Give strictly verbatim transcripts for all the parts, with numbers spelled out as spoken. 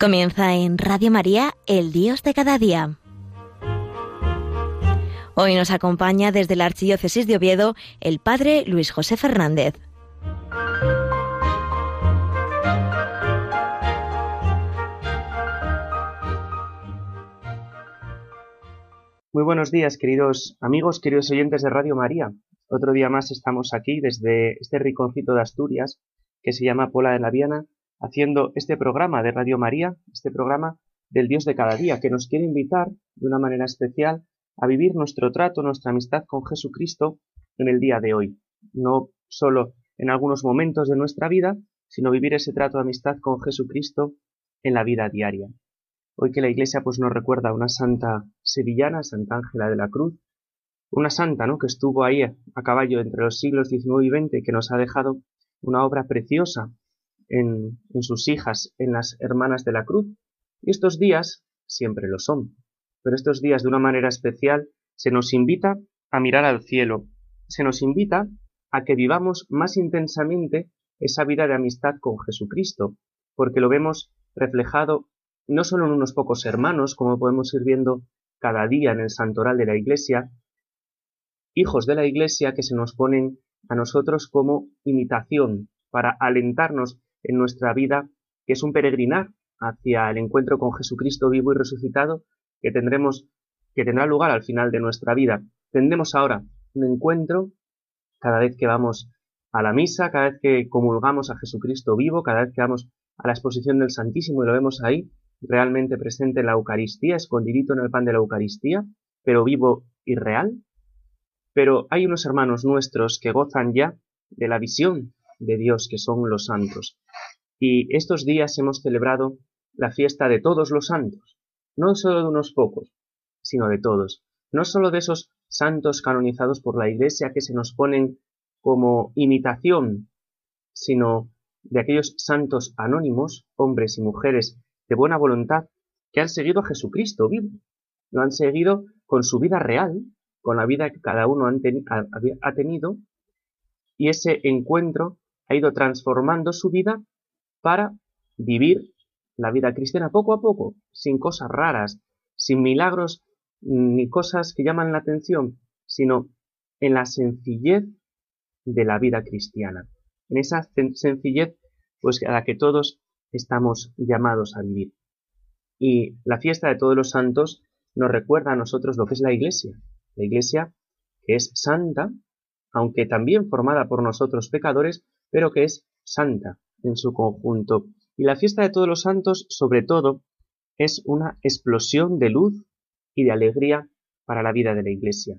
Comienza en Radio María, El Dios de cada día. Hoy nos acompaña desde la Archidiócesis de Oviedo el padre Luis José Fernández. Muy buenos días, queridos amigos, queridos oyentes de Radio María. Otro día más estamos aquí desde este rinconcito de Asturias que se llama Pola de la Viana, haciendo este programa de Radio María, este programa del Dios de cada día, que nos quiere invitar de una manera especial a vivir nuestro trato, nuestra amistad con Jesucristo en el día de hoy. No solo en algunos momentos de nuestra vida, sino vivir ese trato de amistad con Jesucristo en la vida diaria. Hoy que la Iglesia pues nos recuerda a una santa sevillana, Santa Ángela de la Cruz, una santa, ¿no?, que estuvo ahí a caballo entre los siglos diecinueve y veinte y que nos ha dejado una obra preciosa en, en sus hijas, en las hermanas de la cruz. Y estos días siempre lo son, pero estos días de una manera especial se nos invita a mirar al cielo, se nos invita a que vivamos más intensamente esa vida de amistad con Jesucristo, porque lo vemos reflejado no solo en unos pocos hermanos, como podemos ir viendo cada día en el santoral de la Iglesia, hijos de la Iglesia que se nos ponen a nosotros como imitación para alentarnos en nuestra vida, que es un peregrinar hacia el encuentro con Jesucristo vivo y resucitado que tendremos, que tendrá lugar al final de nuestra vida. Tendremos ahora un encuentro cada vez que vamos a la misa, cada vez que comulgamos a Jesucristo vivo, cada vez que vamos a la exposición del Santísimo y lo vemos ahí, realmente presente en la Eucaristía, escondidito en el pan de la Eucaristía, pero vivo y real. Pero hay unos hermanos nuestros que gozan ya de la visión de Dios, que son los santos. Y estos días hemos celebrado la fiesta de todos los santos, no solo de unos pocos, sino de todos. No solo de esos santos canonizados por la Iglesia que se nos ponen como imitación, sino de aquellos santos anónimos, hombres y mujeres de buena voluntad, que han seguido a Jesucristo vivo. Lo han seguido con su vida real, con la vida que cada uno han ten, ha, ha tenido, y ese encuentro ha ido transformando su vida para vivir la vida cristiana poco a poco, sin cosas raras, sin milagros ni cosas que llaman la atención, sino en la sencillez de la vida cristiana, en esa sencillez pues a la que todos estamos llamados a vivir. Y la fiesta de todos los santos nos recuerda a nosotros lo que es la Iglesia, la Iglesia que es santa, aunque también formada por nosotros pecadores, pero que es santa en su conjunto. Y la fiesta de todos los santos, sobre todo, es una explosión de luz y de alegría para la vida de la Iglesia.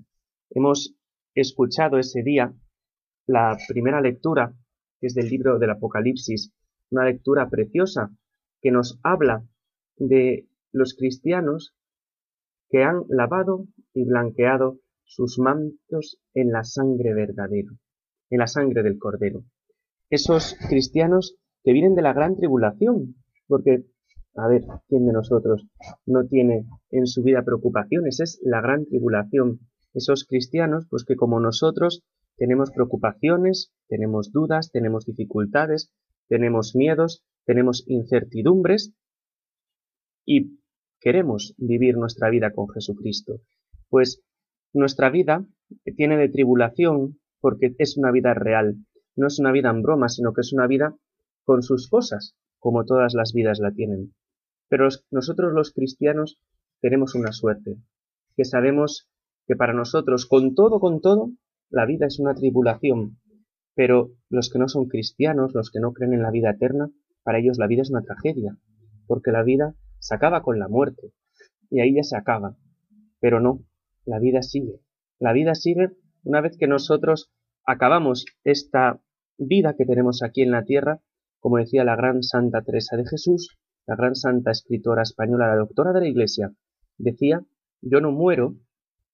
Hemos escuchado ese día la primera lectura, que es del libro del Apocalipsis, una lectura preciosa que nos habla de los cristianos que han lavado y blanqueado sus mantos en la sangre verdadera, en la sangre del Cordero. Esos cristianos que vienen de la gran tribulación, porque, a ver, ¿quién de nosotros no tiene en su vida preocupaciones? Es la gran tribulación. Esos cristianos, pues que como nosotros tenemos preocupaciones, tenemos dudas, tenemos dificultades, tenemos miedos, tenemos incertidumbres y queremos vivir nuestra vida con Jesucristo. Pues nuestra vida tiene de tribulación porque es una vida real. No es una vida en broma, sino que es una vida con sus cosas, como todas las vidas la tienen. Pero nosotros los cristianos tenemos una suerte, que sabemos que para nosotros, con todo, con todo, la vida es una tribulación. Pero los que no son cristianos, los que no creen en la vida eterna, para ellos la vida es una tragedia, porque la vida se acaba con la muerte, y ahí ya se acaba. Pero no, la vida sigue. La vida sigue una vez que nosotros acabamos esta vida que tenemos aquí en la tierra, como decía la gran santa Teresa de Jesús, la gran santa escritora española, la doctora de la Iglesia, decía: yo no muero,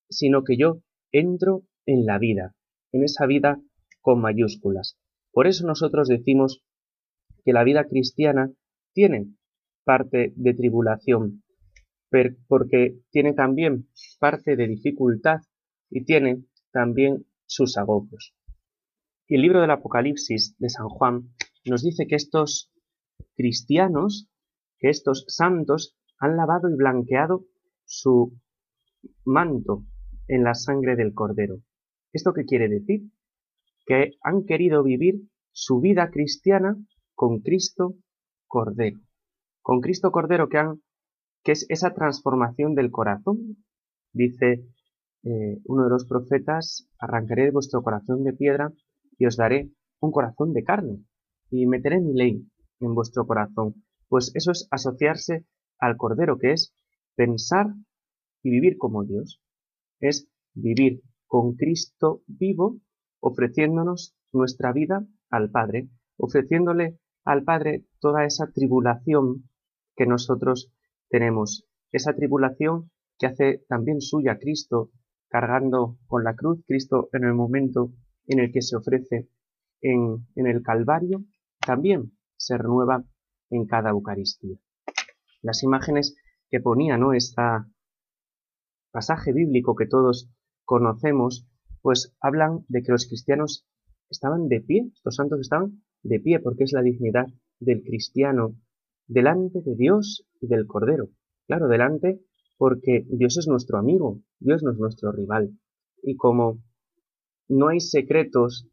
sino que yo entro en la vida, en esa vida con mayúsculas. Por eso nosotros decimos que la vida cristiana tiene parte de tribulación, porque tiene también parte de dificultad y tiene también sus agobios. Y el libro del Apocalipsis de San Juan nos dice que estos cristianos que estos santos han lavado y blanqueado su manto en la sangre del Cordero. ¿Esto qué quiere decir? Que han querido vivir su vida cristiana con Cristo Cordero. Con Cristo Cordero que, han, que es esa transformación del corazón. Dice eh, uno de los profetas, arrancaré de vuestro corazón de piedra y os daré un corazón de carne y meteré mi ley en vuestro corazón. Pues eso es asociarse al Cordero, que es pensar y vivir como Dios. Es vivir con Cristo vivo, ofreciéndonos nuestra vida al Padre, ofreciéndole al Padre toda esa tribulación que nosotros tenemos, esa tribulación que hace también suya Cristo, cargando con la cruz. Cristo en el momento en el que se ofrece en, en el Calvario, también se renueva en cada Eucaristía. Las imágenes que ponía, ¿no?, este pasaje bíblico que todos conocemos, pues hablan de que los cristianos estaban de pie, estos santos estaban de pie, porque es la dignidad del cristiano delante de Dios y del Cordero. Claro, delante porque Dios es nuestro amigo, Dios no es nuestro rival. Y como no hay secretos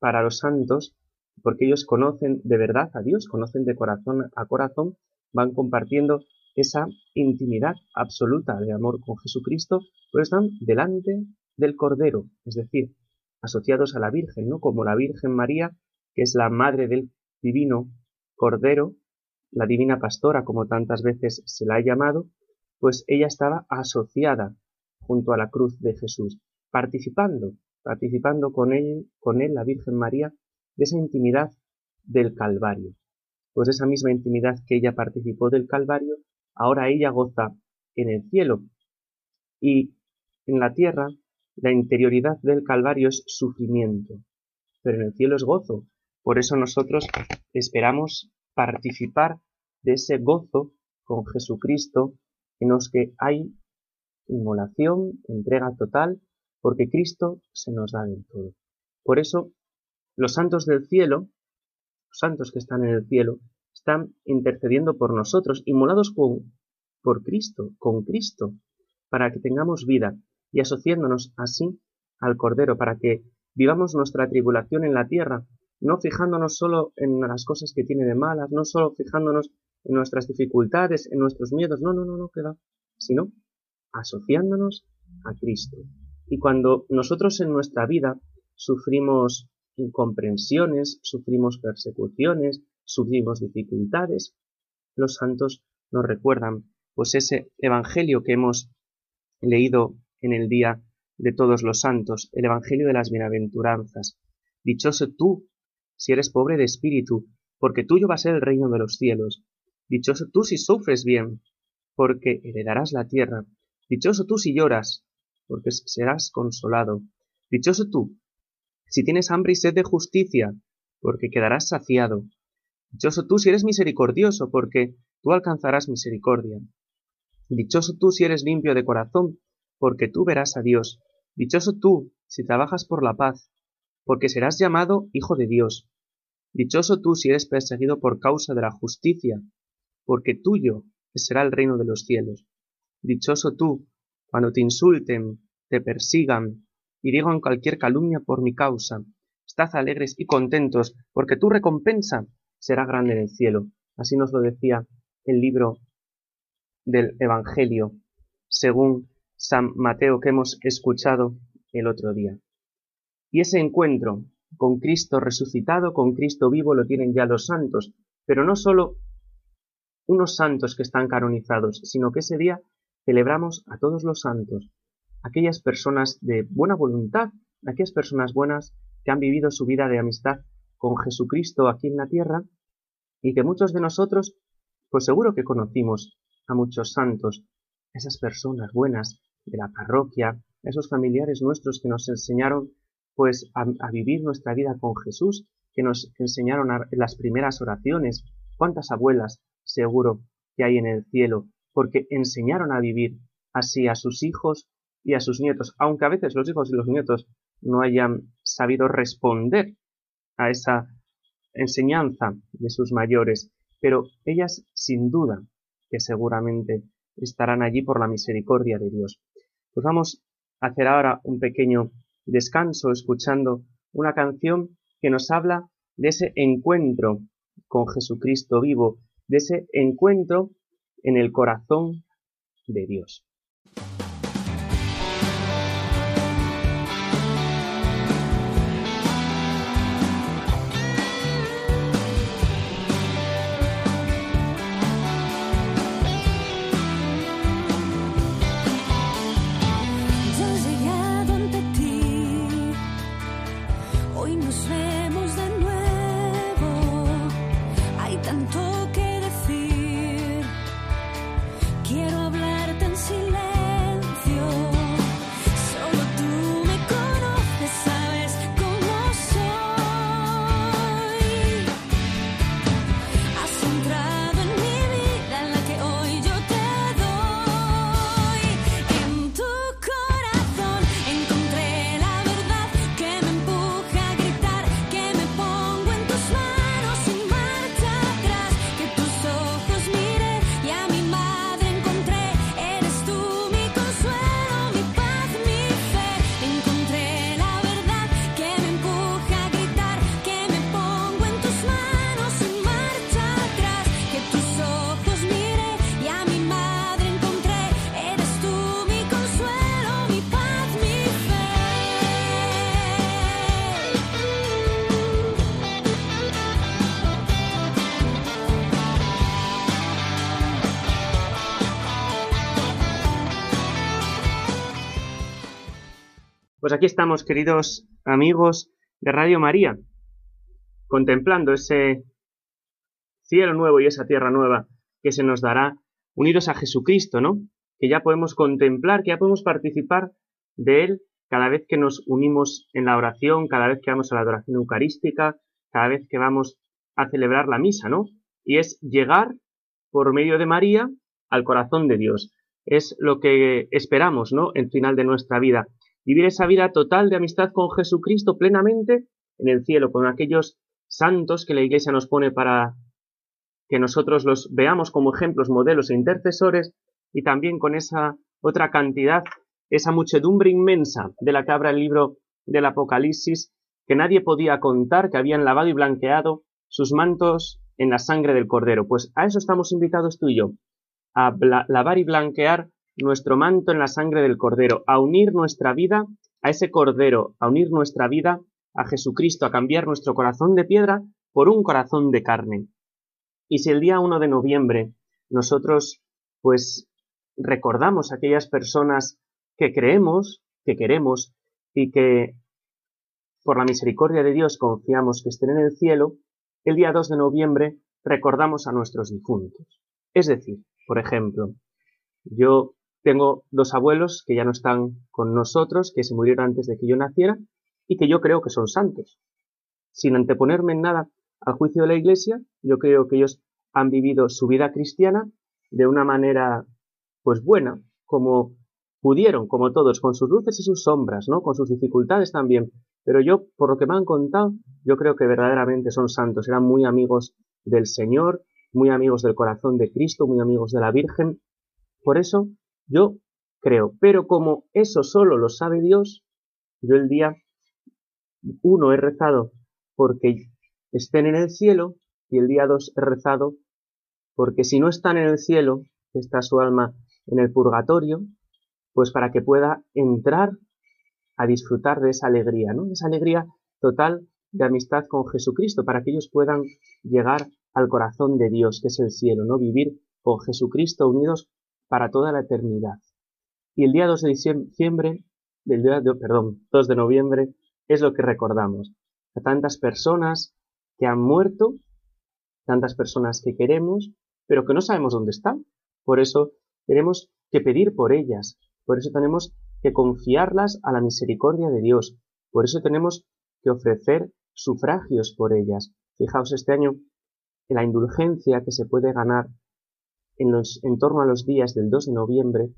para los santos, porque ellos conocen de verdad a Dios, conocen de corazón a corazón, van compartiendo esa intimidad absoluta de amor con Jesucristo, pero están delante del Cordero, es decir, asociados a la Virgen, ¿no? Como la Virgen María, que es la madre del divino Cordero, la divina pastora, como tantas veces se la ha llamado, pues ella estaba asociada junto a la cruz de Jesús, participando, participando con él, con él, la Virgen María, de esa intimidad del Calvario. Pues esa misma intimidad que ella participó del Calvario, ahora ella goza en el cielo. Y en la tierra, la interioridad del Calvario es sufrimiento, pero en el cielo es gozo. Por eso nosotros esperamos participar de ese gozo con Jesucristo, en los que hay inmolación, entrega total, porque Cristo se nos da del todo. Por eso, los santos del cielo, los santos que están en el cielo, están intercediendo por nosotros, inmolados con, por Cristo, con Cristo, para que tengamos vida y asociándonos así al Cordero, para que vivamos nuestra tribulación en la tierra, no fijándonos solo en las cosas que tiene de malas, no solo fijándonos en nuestras dificultades, en nuestros miedos, no, no, no, no, que va, sino asociándonos a Cristo. Y cuando nosotros en nuestra vida sufrimos incomprensiones, sufrimos persecuciones, sufrimos dificultades, los santos nos recuerdan pues ese evangelio que hemos leído en el día de todos los santos, el evangelio de las bienaventuranzas. Dichoso tú, si eres pobre de espíritu, porque tuyo va a ser el reino de los cielos. Dichoso tú si sufres bien, porque heredarás la tierra. Dichoso tú si lloras, porque serás consolado. Dichoso tú si tienes hambre y sed de justicia, porque quedarás saciado. Dichoso tú si eres misericordioso, porque tú alcanzarás misericordia. Dichoso tú si eres limpio de corazón, porque tú verás a Dios. Dichoso tú si trabajas por la paz, porque serás llamado hijo de Dios. Dichoso tú si eres perseguido por causa de la justicia, porque tuyo será el reino de los cielos. Dichoso tú cuando te insulten, te persigan y digan cualquier calumnia por mi causa. Estad alegres y contentos, porque tu recompensa será grande en el cielo. Así nos lo decía el libro del Evangelio según San Mateo, que hemos escuchado el otro día. Y ese encuentro con Cristo resucitado, con Cristo vivo, lo tienen ya los santos, pero no solo unos santos que están canonizados, sino que ese día celebramos a todos los santos, aquellas personas de buena voluntad, aquellas personas buenas que han vivido su vida de amistad con Jesucristo aquí en la tierra, y que muchos de nosotros, pues seguro que conocimos a muchos santos, esas personas buenas de la parroquia, esos familiares nuestros que nos enseñaron pues a, a vivir nuestra vida con Jesús, que nos enseñaron a, las primeras oraciones. ¿Cuántas abuelas seguro que hay en el cielo? Porque enseñaron a vivir así a sus hijos y a sus nietos, aunque a veces los hijos y los nietos no hayan sabido responder a esa enseñanza de sus mayores, pero ellas sin duda que seguramente estarán allí por la misericordia de Dios. Pues vamos a hacer ahora un pequeño descanso escuchando una canción que nos habla de ese encuentro con Jesucristo vivo, de ese encuentro en el corazón de Dios. Pues aquí estamos, queridos amigos de Radio María, contemplando ese cielo nuevo y esa tierra nueva que se nos dará, unidos a Jesucristo, ¿no? Que ya podemos contemplar, que ya podemos participar de Él cada vez que nos unimos en la oración, cada vez que vamos a la adoración eucarística, cada vez que vamos a celebrar la misa, ¿no? Y es llegar por medio de María al corazón de Dios. Es lo que esperamos, ¿no? El final de nuestra vida. Vivir esa vida total de amistad con Jesucristo plenamente en el cielo, con aquellos santos que la Iglesia nos pone para que nosotros los veamos como ejemplos, modelos e intercesores, y también con esa otra cantidad, esa muchedumbre inmensa de la que habla el libro del Apocalipsis, que nadie podía contar, que habían lavado y blanqueado sus mantos en la sangre del Cordero. Pues a eso estamos invitados tú y yo, a lavar y blanquear nuestro manto en la sangre del Cordero, a unir nuestra vida a ese Cordero, a unir nuestra vida a Jesucristo, a cambiar nuestro corazón de piedra por un corazón de carne. Y si el día uno de noviembre nosotros pues recordamos a aquellas personas que creemos, que queremos y que por la misericordia de Dios confiamos que estén en el cielo, el día dos de noviembre recordamos a nuestros difuntos. Es decir, por ejemplo, yo tengo dos abuelos que ya no están con nosotros, que se murieron antes de que yo naciera y que yo creo que son santos. Sin anteponerme en nada al juicio de la Iglesia, yo creo que ellos han vivido su vida cristiana de una manera pues buena, como pudieron, como todos, con sus luces y sus sombras, ¿no? Con sus dificultades también. Pero yo, por lo que me han contado, yo creo que verdaderamente son santos. Eran muy amigos del Señor, muy amigos del corazón de Cristo, muy amigos de la Virgen. Por eso yo creo, pero como eso solo lo sabe Dios, yo el día uno he rezado porque estén en el cielo y el día dos he rezado porque si no están en el cielo, está su alma en el purgatorio, pues para que pueda entrar a disfrutar de esa alegría, ¿no? Esa alegría total de amistad con Jesucristo, para que ellos puedan llegar al corazón de Dios, que es el cielo, ¿no? Vivir con Jesucristo unidos para toda la eternidad. Y el día dos de diciembre, del día de, perdón, dos de noviembre, es lo que recordamos. A tantas personas que han muerto, tantas personas que queremos, pero que no sabemos dónde están. Por eso tenemos que pedir por ellas. Por eso tenemos que confiarlas a la misericordia de Dios. Por eso tenemos que ofrecer sufragios por ellas. Fijaos este año en la indulgencia que se puede ganar. En, los, en torno a los días del dos de noviembre,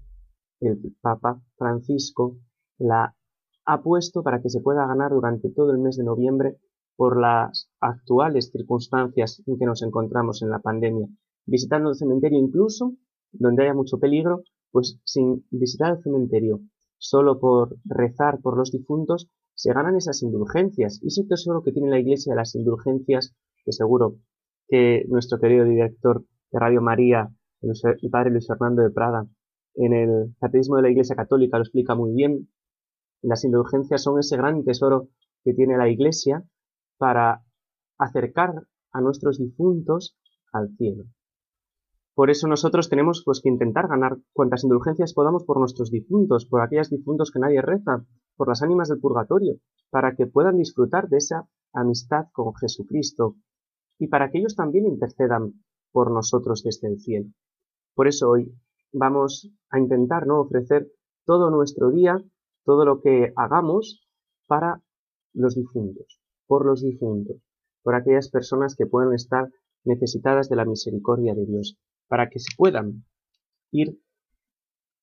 el Papa Francisco la ha puesto para que se pueda ganar durante todo el mes de noviembre por las actuales circunstancias en que nos encontramos en la pandemia, visitando el cementerio incluso donde haya mucho peligro, pues sin visitar el cementerio, solo por rezar por los difuntos, se ganan esas indulgencias. Y ese tesoro que tiene la Iglesia, las indulgencias, que seguro que nuestro querido director de Radio María, el padre Luis Fernando de Prada, en el Catecismo de la Iglesia Católica lo explica muy bien. Las indulgencias son ese gran tesoro que tiene la Iglesia para acercar a nuestros difuntos al cielo. Por eso nosotros tenemos pues que intentar ganar cuantas indulgencias podamos por nuestros difuntos, por aquellos difuntos que nadie reza, por las ánimas del purgatorio, para que puedan disfrutar de esa amistad con Jesucristo y para que ellos también intercedan por nosotros desde el cielo. Por eso hoy vamos a intentar, ¿no?, ofrecer todo nuestro día, todo lo que hagamos para los difuntos, por los difuntos, por aquellas personas que puedan estar necesitadas de la misericordia de Dios, para que se puedan ir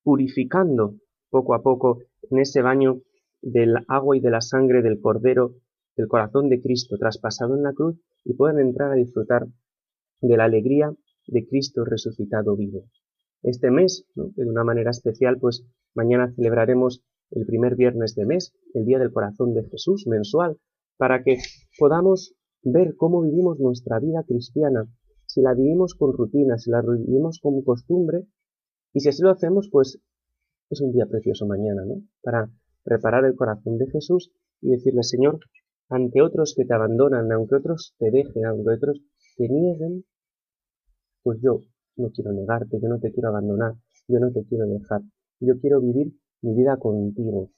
purificando poco a poco en ese baño del agua y de la sangre del Cordero, del corazón de Cristo traspasado en la cruz, y puedan entrar a disfrutar de la alegría de Cristo resucitado vivo. Este mes, ¿no?, de una manera especial, pues mañana celebraremos el primer viernes de mes, el Día del Corazón de Jesús, mensual, para que podamos ver cómo vivimos nuestra vida cristiana, si la vivimos con rutina, si la vivimos con costumbre, y si así lo hacemos, pues es un día precioso mañana, ¿no?, para preparar el corazón de Jesús y decirle: Señor, ante otros que te abandonan, aunque otros te dejen, aunque otros te nieguen, pues yo no quiero negarte, yo no te quiero abandonar, yo no te quiero dejar, yo quiero vivir mi vida contigo.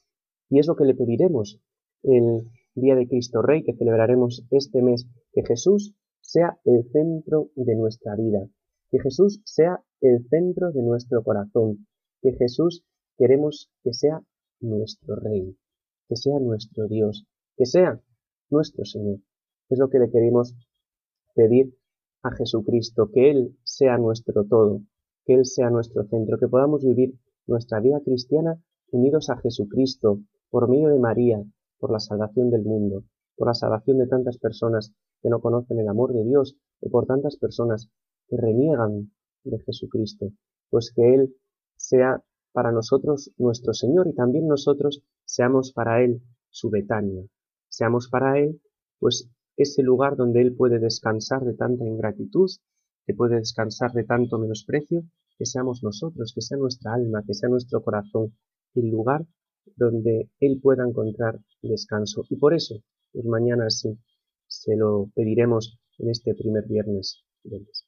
Y es lo que le pediremos el Día de Cristo Rey, que celebraremos este mes, que Jesús sea el centro de nuestra vida, que Jesús sea el centro de nuestro corazón, que Jesús queremos que sea nuestro Rey, que sea nuestro Dios, que sea nuestro Señor. Es lo que le queremos pedir a Jesucristo, que Él sea nuestro todo, que Él sea nuestro centro, que podamos vivir nuestra vida cristiana unidos a Jesucristo, por medio de María, por la salvación del mundo, por la salvación de tantas personas que no conocen el amor de Dios, y por tantas personas que reniegan de Jesucristo, pues que Él sea para nosotros nuestro Señor, y también nosotros seamos para Él su Betania, seamos para Él pues ese lugar donde Él puede descansar de tanta ingratitud, que puede descansar de tanto menosprecio, que seamos nosotros, que sea nuestra alma, que sea nuestro corazón, el lugar donde Él pueda encontrar descanso. Y por eso, pues mañana sí, se lo pediremos en este primer viernes del mes.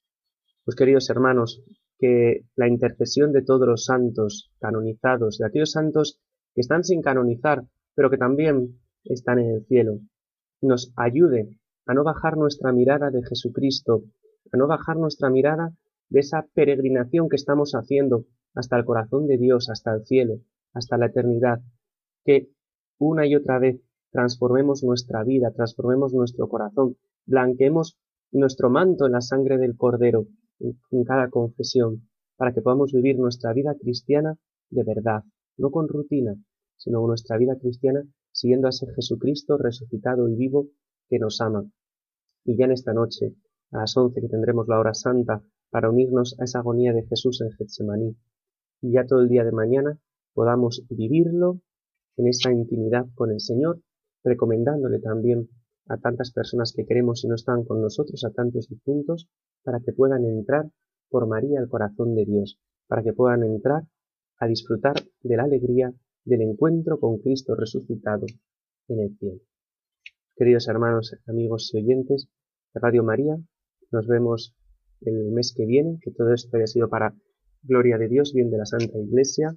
Pues queridos hermanos, que la intercesión de todos los santos canonizados, de aquellos santos que están sin canonizar, pero que también están en el cielo, nos ayude a no bajar nuestra mirada de Jesucristo, a no bajar nuestra mirada de esa peregrinación que estamos haciendo hasta el corazón de Dios, hasta el cielo, hasta la eternidad, que una y otra vez transformemos nuestra vida, transformemos nuestro corazón, blanqueemos nuestro manto en la sangre del Cordero, en cada confesión, para que podamos vivir nuestra vida cristiana de verdad, no con rutina, sino nuestra vida cristiana siguiendo a ese Jesucristo resucitado y vivo que nos ama. Y ya en esta noche, a las once, que tendremos la hora santa, para unirnos a esa agonía de Jesús en Getsemaní, y ya todo el día de mañana podamos vivirlo en esa intimidad con el Señor, recomendándole también a tantas personas que queremos y no están con nosotros, a tantos difuntos, para que puedan entrar por María al corazón de Dios, para que puedan entrar a disfrutar de la alegría del encuentro con Cristo resucitado en el cielo. Queridos hermanos, amigos y oyentes de Radio María, nos vemos el mes que viene, que todo esto haya sido para gloria de Dios, bien de la Santa Iglesia,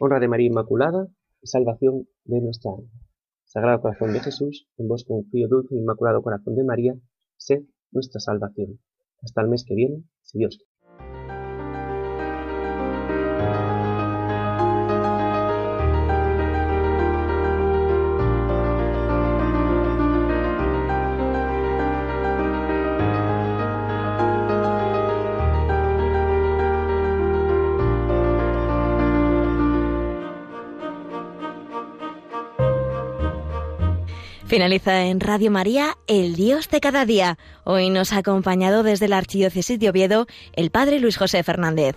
honra de María Inmaculada y salvación de nuestra alma. Sagrado Corazón de Jesús, en vos confío, dulce e inmaculado Corazón de María, sé nuestra salvación. Hasta el mes que viene, si Dios quiere. Finaliza en Radio María, El Dios de cada día. Hoy nos ha acompañado desde la Archidiócesis de Oviedo el padre Luis José Fernández.